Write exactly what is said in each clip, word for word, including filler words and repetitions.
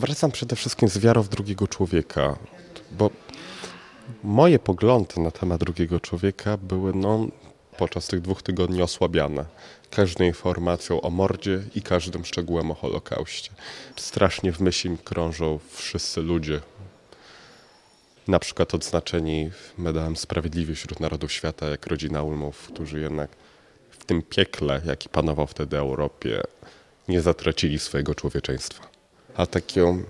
wracam przede wszystkim z wiarą w drugiego człowieka, bo moje poglądy na temat drugiego człowieka były no, podczas tych dwóch tygodni osłabiane. Każdą informacją o mordzie i każdym szczegółem o Holokauście. Strasznie w myśli krążą wszyscy ludzie, na przykład odznaczeni medalem Sprawiedliwi wśród Narodów Świata, jak rodzina Ulmów, którzy jednak w tym piekle, jaki panował wtedy w Europie, nie zatracili swojego człowieczeństwa. A taką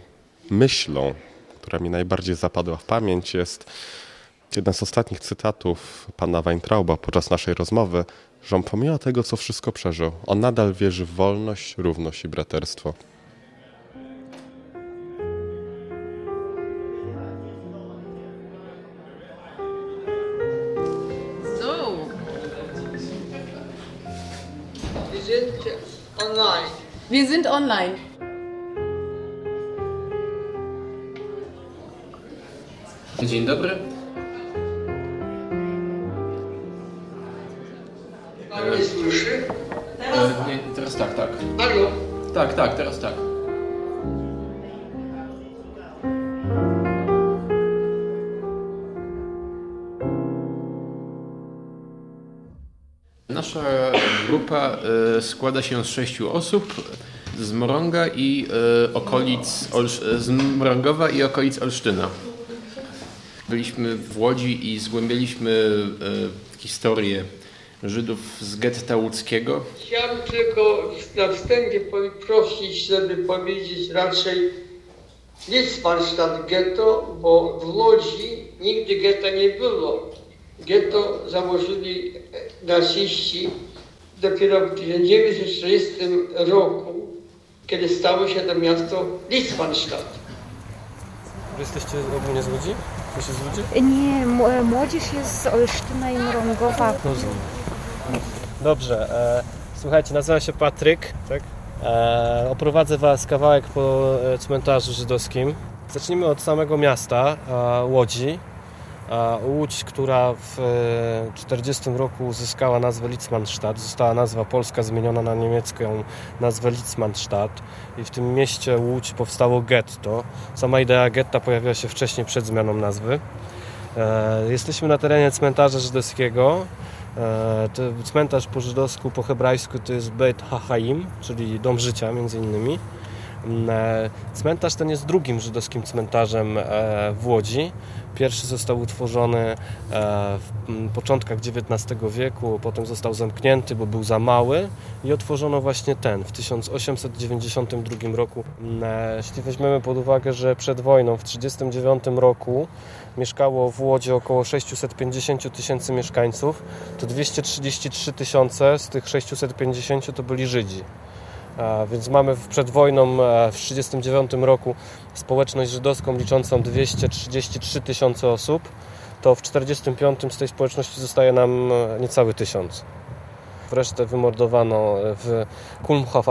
myślą, która mi najbardziej zapadła w pamięć, jest jeden z ostatnich cytatów pana Weintrauba podczas naszej rozmowy, że on pomimo tego, co wszystko przeżył, on nadal wierzy w wolność, równość i braterstwo. Online. Wir sind online. Dzień dobry. Pan mnie słyszy? Teraz tak. E, teraz tak, tak. Halo? Tak, tak, teraz tak. Nasza grupa składa się z sześciu osób z Morąga i okolic Olsz- z Morągowa i okolic Olsztyna. Byliśmy w Łodzi i zgłębiliśmy historię Żydów z getta łódzkiego. Chciałem tylko na wstępie prosić, żeby powiedzieć raczej Litzmannstadt-Getto, bo w Łodzi nigdy getta nie było. Getto założyli naziści dopiero w tysiąc dziewięćset czterdziestym roku, kiedy stało się to miasto Litzmannstadt. Wy jesteście ogólnie z Łodzi? Jesteście z Łodzi? Nie, młodzież jest z Olsztyna i Mrągowa. Dobrze, e, słuchajcie, nazywam się Patryk, tak? E, oprowadzę was kawałek po cmentarzu żydowskim. Zacznijmy od samego miasta, e, Łodzi. Łódź, która w tysiąc dziewięćset czterdziestym roku uzyskała nazwę Litzmannstadt, została nazwa polska zmieniona na niemiecką nazwę Litzmannstadt i w tym mieście Łódź powstało getto. Sama idea getta pojawiła się wcześniej przed zmianą nazwy. E, jesteśmy na terenie cmentarza żydowskiego. E, cmentarz po żydowsku, po hebrajsku to jest Beit HaHaim, czyli Dom Życia między innymi. Cmentarz ten jest drugim żydowskim cmentarzem w Łodzi. Pierwszy został utworzony w początkach dziewiętnastego wieku, potem został zamknięty, bo był za mały i otworzono właśnie ten w tysiąc osiemset dziewięćdziesiątym drugim roku. Jeśli weźmiemy pod uwagę, że przed wojną w tysiąc dziewięćset trzydziestym dziewiątym roku mieszkało w Łodzi około sześćset pięćdziesiąt tysięcy mieszkańców, to dwieście trzydzieści trzy tysiące z tych sześćset pięćdziesiąt to byli Żydzi. Więc mamy przed wojną w tysiąc dziewięćset trzydziestym dziewiątym roku społeczność żydowską liczącą dwieście trzydzieści trzy tysiące osób, to w tysiąc dziewięćset czterdziestym piątym z tej społeczności zostaje nam niecały tysiąc. Resztę wymordowano w Kulmhof,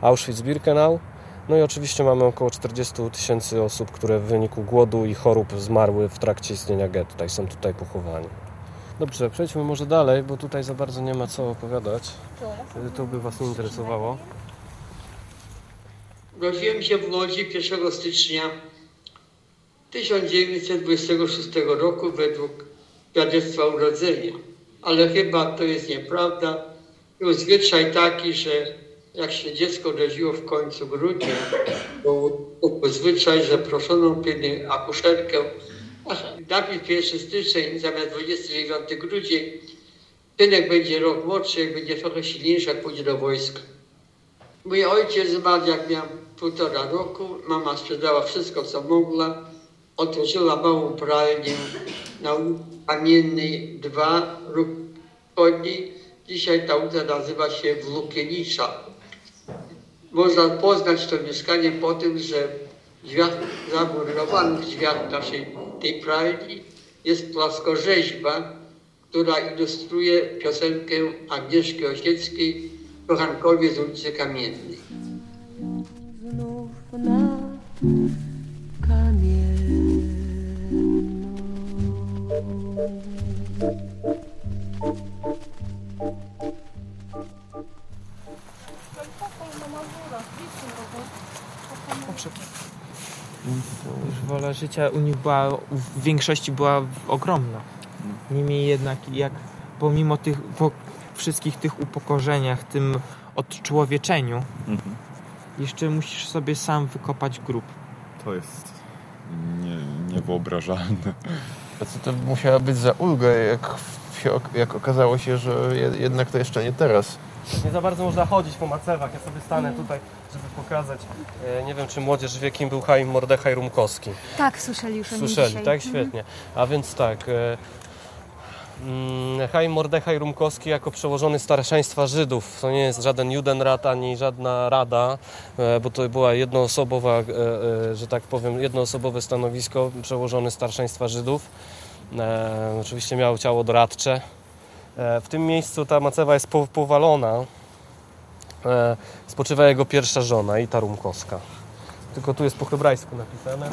Auschwitz-Birkenau. No i oczywiście mamy około czterdzieści tysięcy osób, które w wyniku głodu i chorób zmarły w trakcie istnienia getta i są tutaj pochowani. Dobrze, przejdźmy może dalej, bo tutaj za bardzo nie ma co opowiadać. To by was nie interesowało. Urodziłem się w Łodzi pierwszego stycznia tysiąc dziewięćset dwudziestego szóstego roku według świadectwa urodzenia. Ale chyba to jest nieprawda. Był zwyczaj taki, że jak się dziecko rodziło w końcu grudnia, był zwyczaj, że proszono pilnie akuszerkę. Najpierw pierwszego stycznia, zamiast dwudziestego dziewiątego grudzień, synek będzie rok młodszy, jak będzie trochę silniejszy, jak pójdzie do wojska. Mój ojciec zmarł, jak miał półtora roku. Mama sprzedała wszystko, co mogła. Otworzyła małą pralnię na ulicy Kamiennej dwa, Róg Wschodni. Dzisiaj ta ulica nazywa się Włókienicza. Można poznać to mieszkanie po tym, że zamurowany w drzwiach naszej tej pralni jest płaskorzeźba, która ilustruje piosenkę Agnieszki Osieckiej Kochankowie z ulicy Kamiennej. Znów na Kamienną. Już wola życia u nich była, w większości była ogromna. Niemniej jednak, jak pomimo tych, po wszystkich tych upokorzeniach, tym odczłowieczeniu, mhm. jeszcze musisz sobie sam wykopać grób. To jest nie, niewyobrażalne. A co to musiała być za ulga, jak, się, jak okazało się, że jednak to jeszcze nie teraz. Nie za bardzo można chodzić po macewach. Ja sobie stanę tutaj, żeby pokazać. Nie wiem, czy młodzież wie, kim był Chaim Mordechaj Rumkowski. Tak, słyszeli już o nim Słyszeli, dzisiaj. Tak? Świetnie. A więc tak, Chaim Mordechaj Rumkowski jako przełożony starszeństwa Żydów. To nie jest żaden Judenrat, ani żadna rada, bo to była jednoosobowa, że tak powiem, jednoosobowe stanowisko, przełożony starszeństwa Żydów. Oczywiście miał ciało doradcze. W tym miejscu ta macewa jest powalona. Spoczywa jego pierwsza żona, Ita Rumkowska. Tylko tu jest po hebrajsku napisane.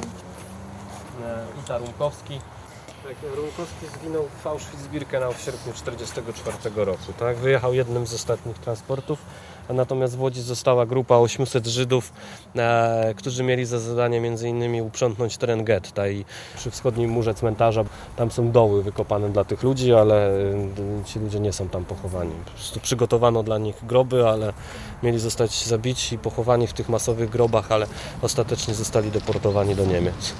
Ita Rumkowski. Rumkowski zginął w Auschwitz-Birkenau w sierpniu tysiąc dziewięćset czterdziestego czwartego roku. Tak? Wyjechał jednym z ostatnich transportów, a natomiast w Łodzi została grupa ośmiuset Żydów, e, którzy mieli za zadanie m.in. uprzątnąć teren getta i przy wschodnim murze cmentarza tam są doły wykopane dla tych ludzi, ale ci ludzie nie są tam pochowani. Po prostu przygotowano dla nich groby, ale mieli zostać zabici i pochowani w tych masowych grobach, ale ostatecznie zostali deportowani do Niemiec.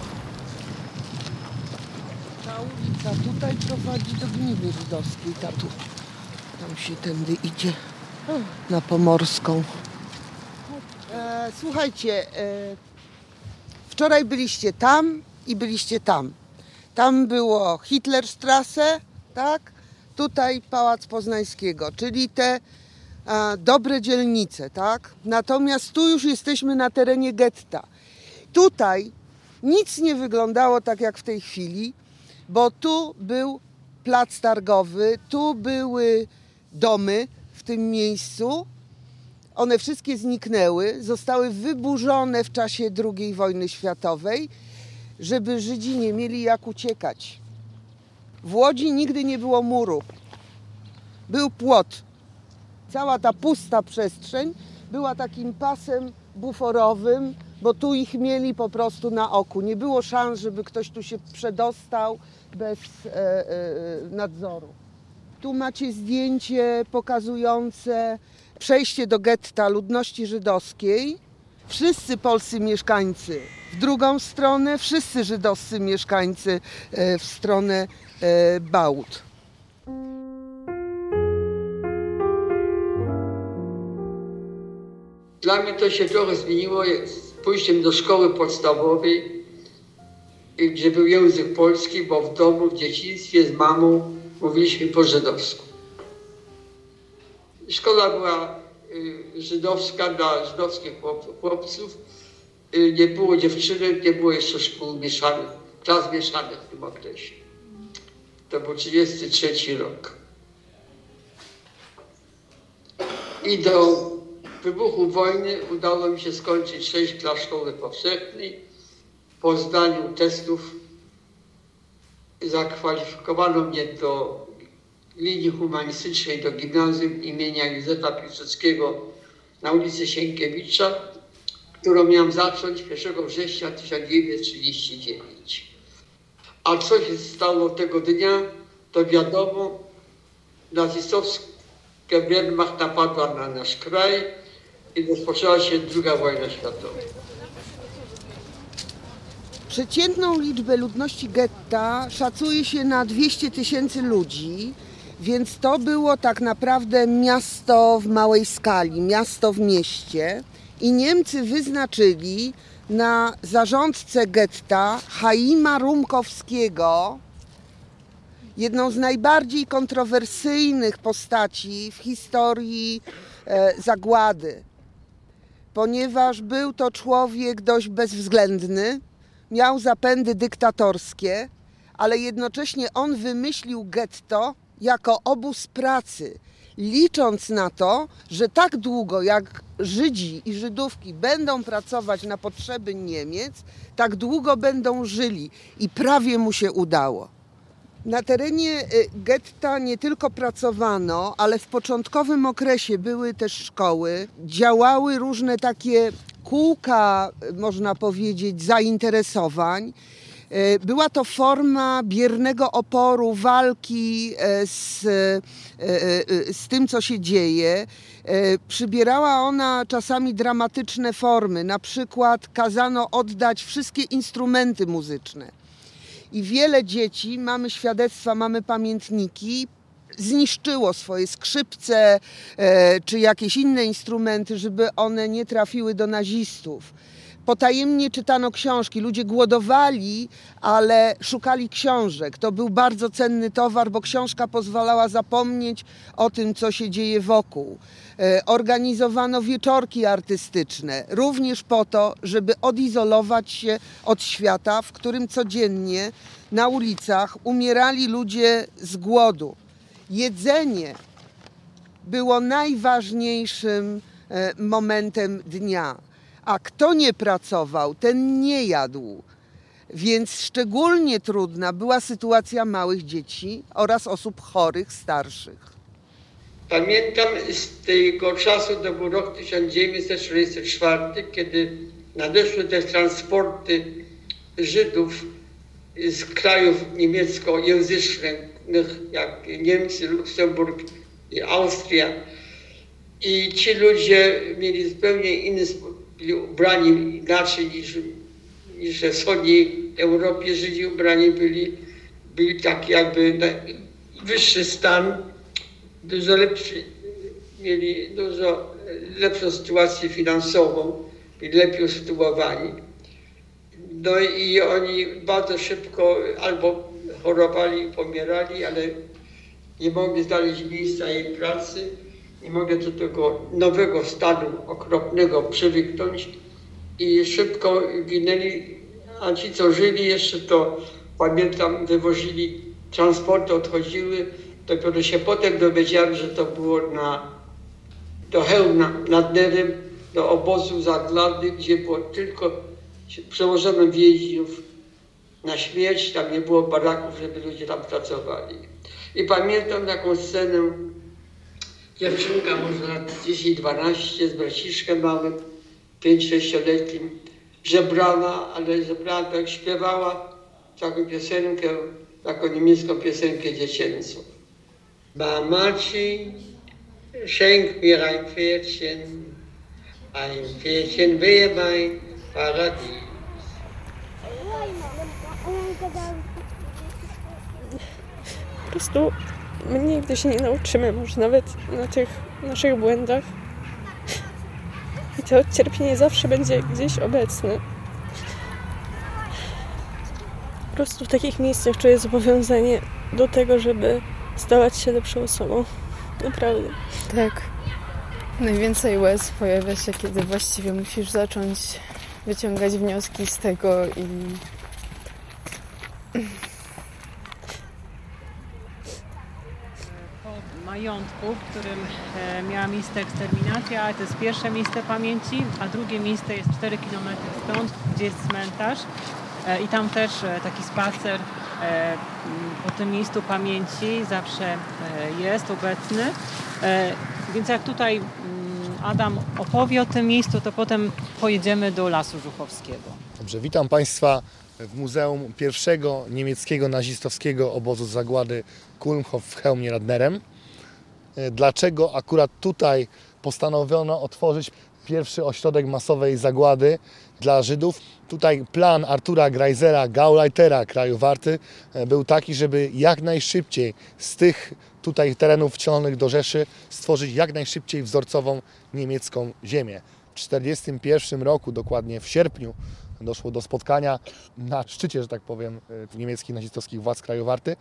Ta tutaj prowadzi do gminy żydowskiej, ta tu. Tam się tędy idzie na Pomorską. E, słuchajcie, e, wczoraj byliście tam i byliście tam. Tam było Hitlerstrasse, tak? Tutaj Pałac Poznańskiego, czyli te e, dobre dzielnice, tak? Natomiast tu już jesteśmy na terenie getta. Tutaj nic nie wyglądało tak jak w tej chwili, bo tu był plac targowy, tu były domy w tym miejscu. One wszystkie zniknęły, zostały wyburzone w czasie drugiej wojny światowej, żeby Żydzi nie mieli jak uciekać. W Łodzi nigdy nie było muru. Był płot. Cała ta pusta przestrzeń była takim pasem buforowym, bo tu ich mieli po prostu na oku. Nie było szans, żeby ktoś tu się przedostał bez e, e, nadzoru. Tu macie zdjęcie pokazujące przejście do getta ludności żydowskiej. Wszyscy polscy mieszkańcy w drugą stronę, wszyscy żydowscy mieszkańcy e, w stronę e, Bałut. Dla mnie to się trochę zmieniło z pójściem do szkoły podstawowej, gdzie był język polski, bo w domu, w dzieciństwie z mamą mówiliśmy po żydowsku. Szkoła była żydowska dla żydowskich chłopców. Nie było dziewczynek, nie było jeszcze szkół mieszanych, klas mieszanych w tym okresie. To był tysiąc dziewięćset trzydziesty trzeci rok. I do W wybuchu wojny udało mi się skończyć sześć klas szkoły powszechnej. Po zdaniu testów zakwalifikowano mnie do linii humanistycznej, do gimnazjum imienia Józefa Piłsudskiego na ulicy Sienkiewicza, którą miałam zacząć pierwszego września tysiąc dziewięćset trzydziestego dziewiątego. A co się stało tego dnia, to wiadomo, nazistowska Wehrmacht napadła na nasz kraj i rozpoczęła się druga wojna światowa. Przeciętną liczbę ludności getta szacuje się na dwieście tysięcy ludzi, więc to było tak naprawdę miasto w małej skali, miasto w mieście. I Niemcy wyznaczyli na zarządcę getta Chaima Rumkowskiego, jedną z najbardziej kontrowersyjnych postaci w historii e, zagłady. Ponieważ był to człowiek dość bezwzględny, miał zapędy dyktatorskie, ale jednocześnie on wymyślił getto jako obóz pracy, licząc na to, że tak długo jak Żydzi i Żydówki będą pracować na potrzeby Niemiec, tak długo będą żyli i prawie mu się udało. Na terenie getta nie tylko pracowano, ale w początkowym okresie były też szkoły, działały różne takie kółka, można powiedzieć, zainteresowań. Była to forma biernego oporu, walki z, z tym, co się dzieje. Przybierała ona czasami dramatyczne formy. Na przykład kazano oddać wszystkie instrumenty muzyczne. I wiele dzieci, mamy świadectwa, mamy pamiętniki, zniszczyło swoje skrzypce czy jakieś inne instrumenty, żeby one nie trafiły do nazistów. Potajemnie czytano książki, ludzie głodowali, ale szukali książek. To był bardzo cenny towar, bo książka pozwalała zapomnieć o tym, co się dzieje wokół. E, organizowano wieczorki artystyczne, również po to, żeby odizolować się od świata, w którym codziennie na ulicach umierali ludzie z głodu. Jedzenie było najważniejszym e, momentem dnia. A kto nie pracował, ten nie jadł. Więc szczególnie trudna była sytuacja małych dzieci oraz osób chorych, starszych. Pamiętam z tego czasu, to był rok tysiąc dziewięćset czterdziesty czwarty, kiedy nadeszły te transporty Żydów z krajów niemieckojęzycznych, jak Niemcy, Luksemburg i Austria. I ci ludzie mieli zupełnie inny sposób. Byli ubrani inaczej niż, niż we wschodniej Europie. Żydzi ubrani byli, byli tak jakby na wyższy stan, dużo lepszy, mieli dużo lepszą sytuację finansową, byli lepiej usytuowani. No i oni bardzo szybko albo chorowali, pomierali, ale nie mogli znaleźć miejsca jej pracy. Nie mogę do tego nowego stanu okropnego przywyknąć i szybko ginęli, a ci co żyli jeszcze, to pamiętam, wywozili, transporty odchodziły, dopiero się potem dowiedziałem, że to było na, do Chełmna nad Nerem, do obozu zagłady, gdzie było tylko przełożono więźniów na śmierć, tam nie było baraków, żeby ludzie tam pracowali. I pamiętam taką scenę, dziewczynka może lat dziesięć dwanaście z braciszkiem małym, pięć sześcioletnim, żebrana, ale żebrana tak śpiewała taką piosenkę, taką niemiecką piosenkę dziecięcą. Mamaci, schenk mir ein Pferdchen, ein Pferdchen wie mein Paradies. Po prostu my nigdy się nie nauczymy, może nawet na tych naszych błędach. I to cierpienie zawsze będzie gdzieś obecne. Po prostu w takich miejscach czuję zobowiązanie do tego, żeby stawać się lepszą osobą. Naprawdę. Tak. Najwięcej łez pojawia się, kiedy właściwie musisz zacząć wyciągać wnioski z tego i... majątku, w którym e, miała miejsce eksterminacja, ale to jest pierwsze miejsce pamięci, a drugie miejsce jest cztery kilometry stąd, gdzie jest cmentarz e, i tam też e, taki spacer e, po tym miejscu pamięci zawsze e, jest obecny. E, więc jak tutaj m, Adam opowie o tym miejscu, to potem pojedziemy do Lasu Żuchowskiego. Dobrze, witam Państwa w Muzeum pierwszego niemieckiego nazistowskiego obozu zagłady Kulmhof w Chełmnie nad Nerem. Dlaczego akurat tutaj postanowiono otworzyć pierwszy ośrodek masowej zagłady dla Żydów? Tutaj plan Artura Greizera, Gauleitera kraju Warty, był taki, żeby jak najszybciej z tych tutaj terenów wcielonych do Rzeszy stworzyć jak najszybciej wzorcową niemiecką ziemię. W tysiąc dziewięćset czterdziestym pierwszym roku, dokładnie w sierpniu, doszło do spotkania na szczycie, że tak powiem, niemieckich nazistowskich władz kraju Warty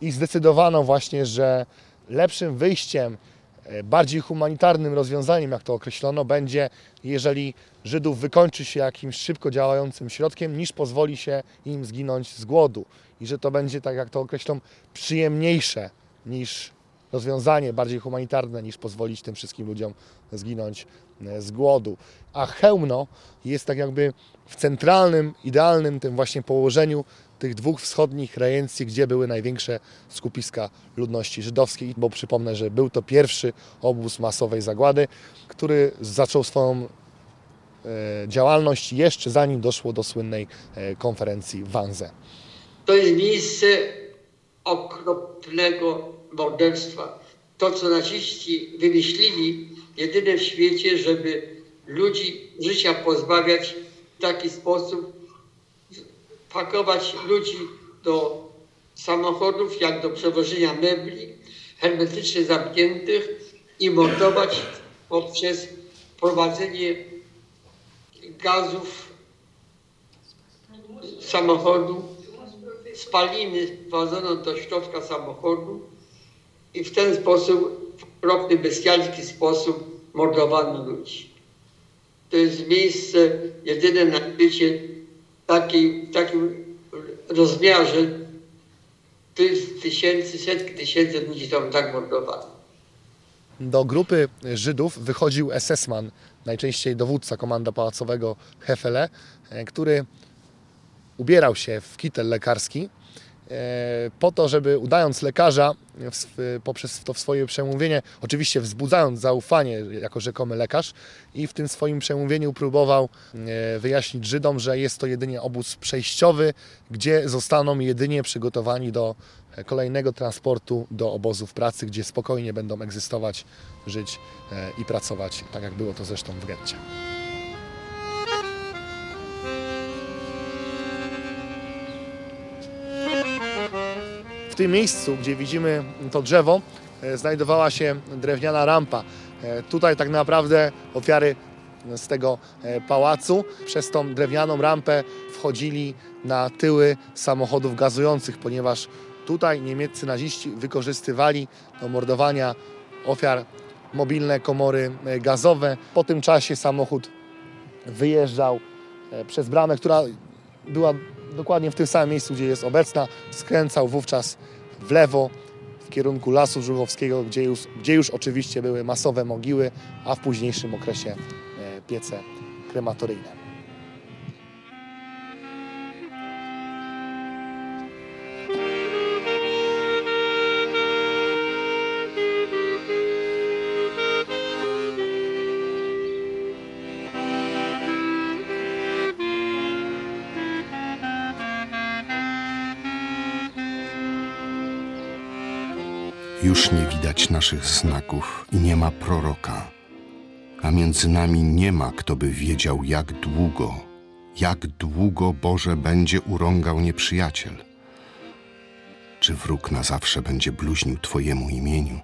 i zdecydowano właśnie, że lepszym wyjściem, bardziej humanitarnym rozwiązaniem, jak to określono, będzie, jeżeli Żydów wykończy się jakimś szybko działającym środkiem, niż pozwoli się im zginąć z głodu. I że to będzie, tak jak to określą, przyjemniejsze niż rozwiązanie, bardziej humanitarne, niż pozwolić tym wszystkim ludziom zginąć z głodu. A Chełmno jest tak jakby w centralnym, idealnym tym właśnie położeniu tych dwóch wschodnich rejencji, gdzie były największe skupiska ludności żydowskiej, bo przypomnę, że był to pierwszy obóz masowej zagłady, który zaczął swoją działalność jeszcze zanim doszło do słynnej konferencji w Wannsee. To jest miejsce okropnego morderstwa. To, co naziści wymyślili, jedyne w świecie, żeby ludzi życia pozbawiać w taki sposób, pakować ludzi do samochodów, jak do przewożenia mebli, hermetycznie zamkniętych i mordować poprzez prowadzenie gazów samochodu, spaliny wprowadzono do środka samochodu i w ten sposób, w okropny, bestialski sposób mordowano ludzi. To jest miejsce jedyne na świecie takiej, w takim rozmiarze, tysięcy, setki tysięcy ludzi tam tak mordowano. Do grupy Żydów wychodził es es man, najczęściej dowódca komanda pałacowego Hefele, który ubierał się w kitel lekarski po to, żeby udając lekarza poprzez to swoje przemówienie, oczywiście wzbudzając zaufanie jako rzekomy lekarz, i w tym swoim przemówieniu próbował wyjaśnić Żydom, że jest to jedynie obóz przejściowy, gdzie zostaną jedynie przygotowani do kolejnego transportu do obozów pracy, gdzie spokojnie będą egzystować, żyć i pracować, tak jak było to zresztą w getcie. W tym miejscu, gdzie widzimy to drzewo, znajdowała się drewniana rampa. Tutaj tak naprawdę ofiary z tego pałacu przez tą drewnianą rampę wchodzili na tyły samochodów gazujących, ponieważ tutaj niemieccy naziści wykorzystywali do mordowania ofiar mobilne komory gazowe. Po tym czasie samochód wyjeżdżał przez bramę, która była dokładnie w tym samym miejscu, gdzie jest obecna. Skręcał wówczas w lewo w kierunku Lasu Żurawowskiego, gdzie już, gdzie już oczywiście były masowe mogiły, a w późniejszym okresie piece krematoryjne. Już nie widać naszych znaków i nie ma proroka, a między nami nie ma, kto by wiedział, jak długo, jak długo, Boże, będzie urągał nieprzyjaciel. Czy wróg na zawsze będzie bluźnił Twojemu imieniu?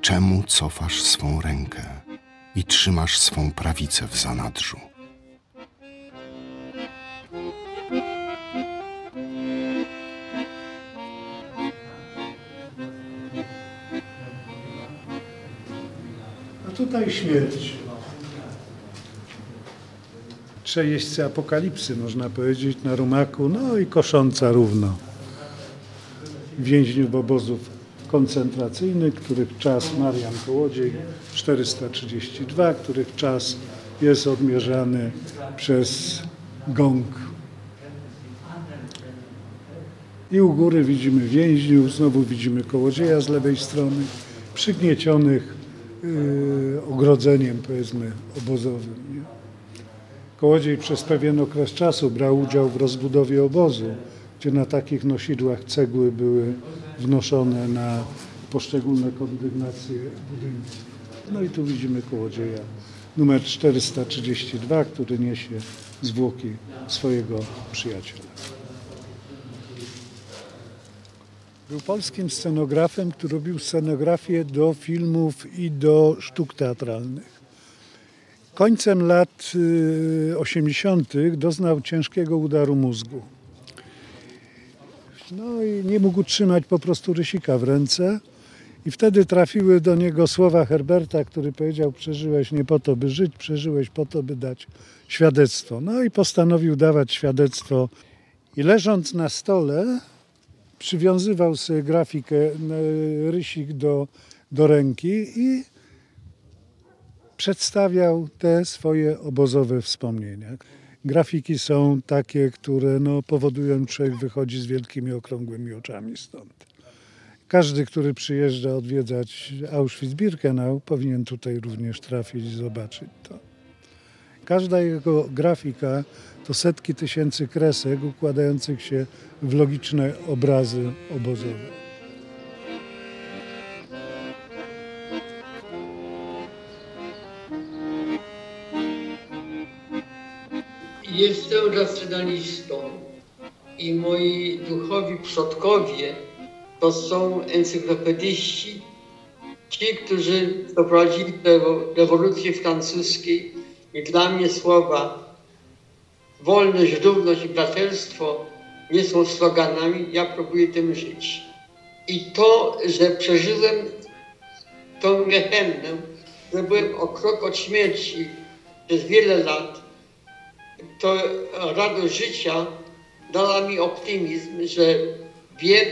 Czemu cofasz swą rękę i trzymasz swą prawicę w zanadrzu? Tutaj śmierć. Przejeźdźcy apokalipsy, można powiedzieć, na rumaku, no i kosząca równo więźniów obozów koncentracyjnych, których czas Marian Kołodziej czterysta trzydzieści dwa, których czas jest odmierzany przez gong. I u góry widzimy więźniów, znowu widzimy Kołodzieja z lewej strony, przygniecionych Yy, ogrodzeniem, powiedzmy, obozowym. Nie? Kołodziej przez pewien okres czasu brał udział w rozbudowie obozu, gdzie na takich nosidłach cegły były wnoszone na poszczególne kondygnacje budynków. No i tu widzimy Kołodzieja numer czterysta trzydzieści dwa, który niesie zwłoki swojego przyjaciela. Był polskim scenografem, który robił scenografię do filmów i do sztuk teatralnych. Końcem lat osiemdziesiątych doznał ciężkiego udaru mózgu. No i nie mógł trzymać po prostu rysika w ręce. I wtedy trafiły do niego słowa Herberta, który powiedział: przeżyłeś nie po to, by żyć, przeżyłeś po to, by dać świadectwo. No i postanowił dawać świadectwo. I leżąc na stole, przywiązywał sobie grafikę, rysik do, do ręki i przedstawiał te swoje obozowe wspomnienia. Grafiki są takie, które no, powodują, że człowiek wychodzi z wielkimi, okrągłymi oczami stąd. Każdy, który przyjeżdża odwiedzać Auschwitz-Birkenau, powinien tutaj również trafić i zobaczyć to. Każda jego grafika to setki tysięcy kresek układających się w logiczne obrazy obozowe. Jestem racjonalistą i moi duchowi przodkowie to są encyklopedyści, ci, którzy prowadzili rewolucję francuską i dla mnie słowa wolność, równość i braterstwo nie są sloganami, ja próbuję tym żyć. I to, że przeżyłem tą gehennę, że byłem o krok od śmierci przez wiele lat, to radość życia dała mi optymizm, że wiem,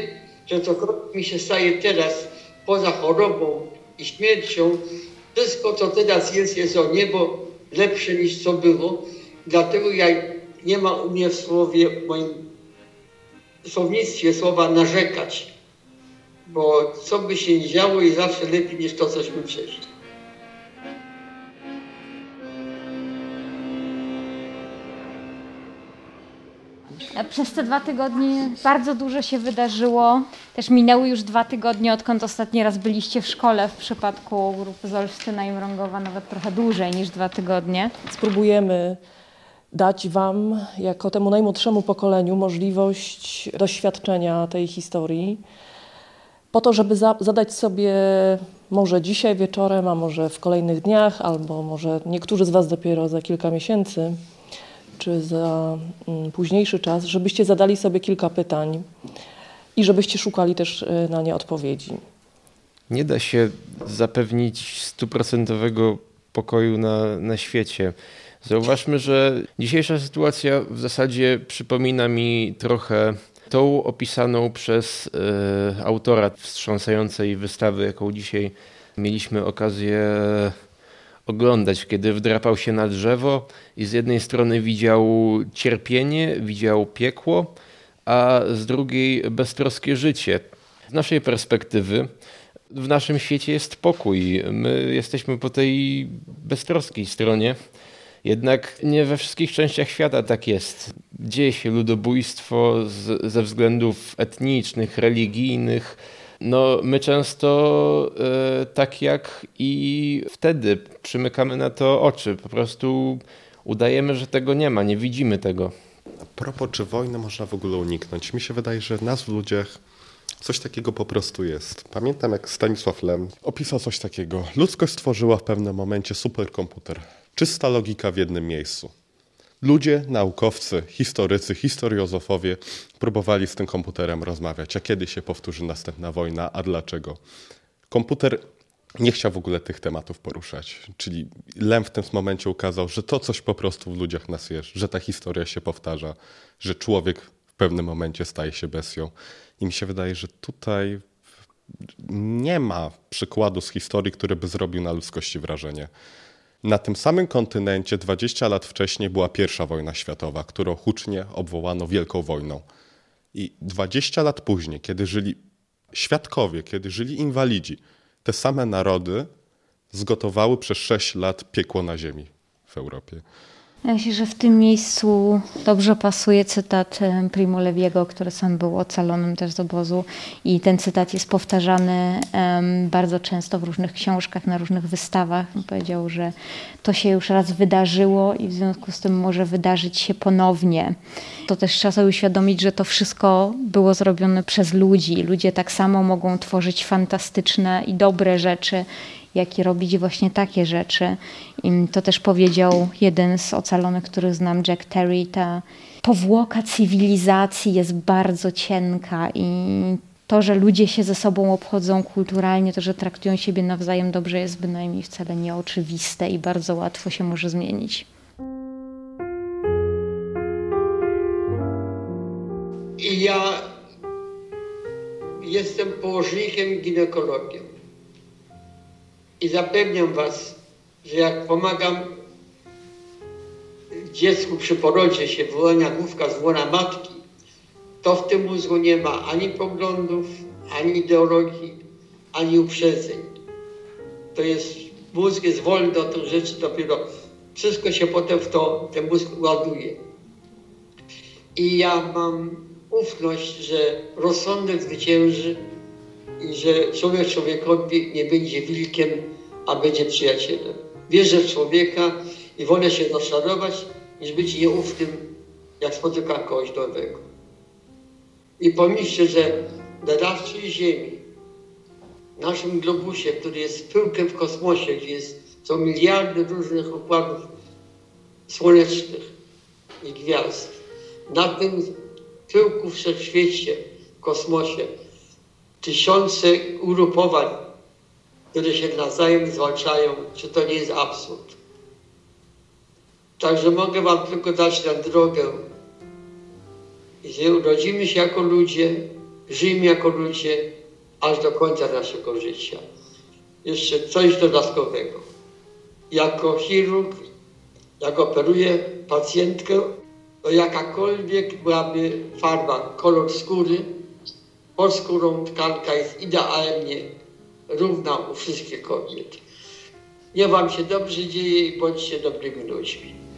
że cokolwiek mi się staje teraz poza chorobą i śmiercią, wszystko co teraz jest, jest o niebo lepsze niż co było. Dlatego ja, nie ma u mnie w słowie, w moim słownictwie słowa narzekać, bo co by się nie działo jest zawsze lepiej niż to, cośmy przeszli. Przez te dwa tygodnie bardzo dużo się wydarzyło. Też minęły już dwa tygodnie, odkąd ostatni raz byliście w szkole. W przypadku grupy z Olsztyna i Mrągowa nawet trochę dłużej niż dwa tygodnie. Spróbujemy dać Wam, jako temu najmłodszemu pokoleniu, możliwość doświadczenia tej historii. Po to, żeby za- zadać sobie może dzisiaj wieczorem, a może w kolejnych dniach, albo może niektórzy z Was dopiero za kilka miesięcy, czy za późniejszy czas, żebyście zadali sobie kilka pytań i żebyście szukali też na nie odpowiedzi. Nie da się zapewnić stuprocentowego pokoju na, na świecie. Zauważmy, że dzisiejsza sytuacja w zasadzie przypomina mi trochę tą opisaną przez y, autora wstrząsającej wystawy, jaką dzisiaj mieliśmy okazję oglądać, kiedy wdrapał się na drzewo i z jednej strony widział cierpienie, widział piekło, a z drugiej beztroskie życie. Z naszej perspektywy w naszym świecie jest pokój. My jesteśmy po tej beztroskiej stronie, jednak nie we wszystkich częściach świata tak jest. Dzieje się ludobójstwo z, ze względów etnicznych, religijnych. No, my często y, tak jak i wtedy przymykamy na to oczy. Po prostu udajemy, że tego nie ma, nie widzimy tego. A propos, czy wojny można w ogóle uniknąć? Mi się wydaje, że w nas w ludziach coś takiego po prostu jest. Pamiętam, jak Stanisław Lem opisał coś takiego. Ludzkość stworzyła w pewnym momencie superkomputer. Czysta logika w jednym miejscu. Ludzie, naukowcy, historycy, historiozofowie próbowali z tym komputerem rozmawiać. A kiedy się powtórzy następna wojna, a dlaczego? Komputer nie chciał w ogóle tych tematów poruszać. Czyli Lem w tym momencie ukazał, że to coś po prostu w ludziach nas jest, że ta historia się powtarza, że człowiek w pewnym momencie staje się bestią. I mi się wydaje, że tutaj nie ma przykładu z historii, który by zrobił na ludzkości wrażenie. Na tym samym kontynencie dwadzieścia lat wcześniej była pierwsza wojna światowa, którą hucznie obwołano Wielką Wojną. I dwadzieścia lat później, kiedy żyli świadkowie, kiedy żyli inwalidzi, te same narody zgotowały przez sześć lat piekło na ziemi w Europie. Ja myślę, że w tym miejscu dobrze pasuje cytat Primo Leviego, który sam był ocalonym też z obozu, i ten cytat jest powtarzany um, bardzo często w różnych książkach, na różnych wystawach. Powiedział, że to się już raz wydarzyło i w związku z tym może wydarzyć się ponownie. To też trzeba sobie uświadomić, że to wszystko było zrobione przez ludzi. Ludzie tak samo mogą tworzyć fantastyczne i dobre rzeczy, jak i robić właśnie takie rzeczy. I to też powiedział jeden z ocalonych, których znam, Jack Terry. Ta powłoka cywilizacji jest bardzo cienka i to, że ludzie się ze sobą obchodzą kulturalnie, to, że traktują siebie nawzajem dobrze, jest bynajmniej wcale nieoczywiste i bardzo łatwo się może zmienić. I ja jestem położnikiem, ginekologiem. I zapewniam Was, że jak pomagam dziecku przy porodzie się wyłania główka z łona matki, to w tym mózgu nie ma ani poglądów, ani ideologii, ani uprzedzeń. To jest, mózg jest wolny od tych rzeczy dopiero wszystko się potem w to, ten mózg ładuje. I ja mam ufność, że rozsądek zwycięży i że człowiek człowiekowi nie będzie wilkiem, a będzie przyjacielem. Wierzę w człowieka i wolę się zaszanować, niż być nieufnym, jak spotykam kogoś nowego. I pomyślcie, że na naszej ziemi, w naszym globusie, który jest pyłkiem w kosmosie, gdzie jest, są miliardy różnych układów słonecznych i gwiazd, na tym pyłku wszechświecie, w kosmosie, tysiące ugrupowań, które się nawzajem zwalczają, czy to nie jest absurd? Także mogę wam tylko dać na drogę, że urodzimy się jako ludzie, żyjmy jako ludzie, aż do końca naszego życia. Jeszcze coś dodatkowego. Jako chirurg, jak operuję pacjentkę, to jakakolwiek byłaby farba, kolor skóry, pod skórą tkanka jest idealnie równa u wszystkich kobiet. Niech wam się dobrze dzieje i bądźcie dobrymi ludźmi.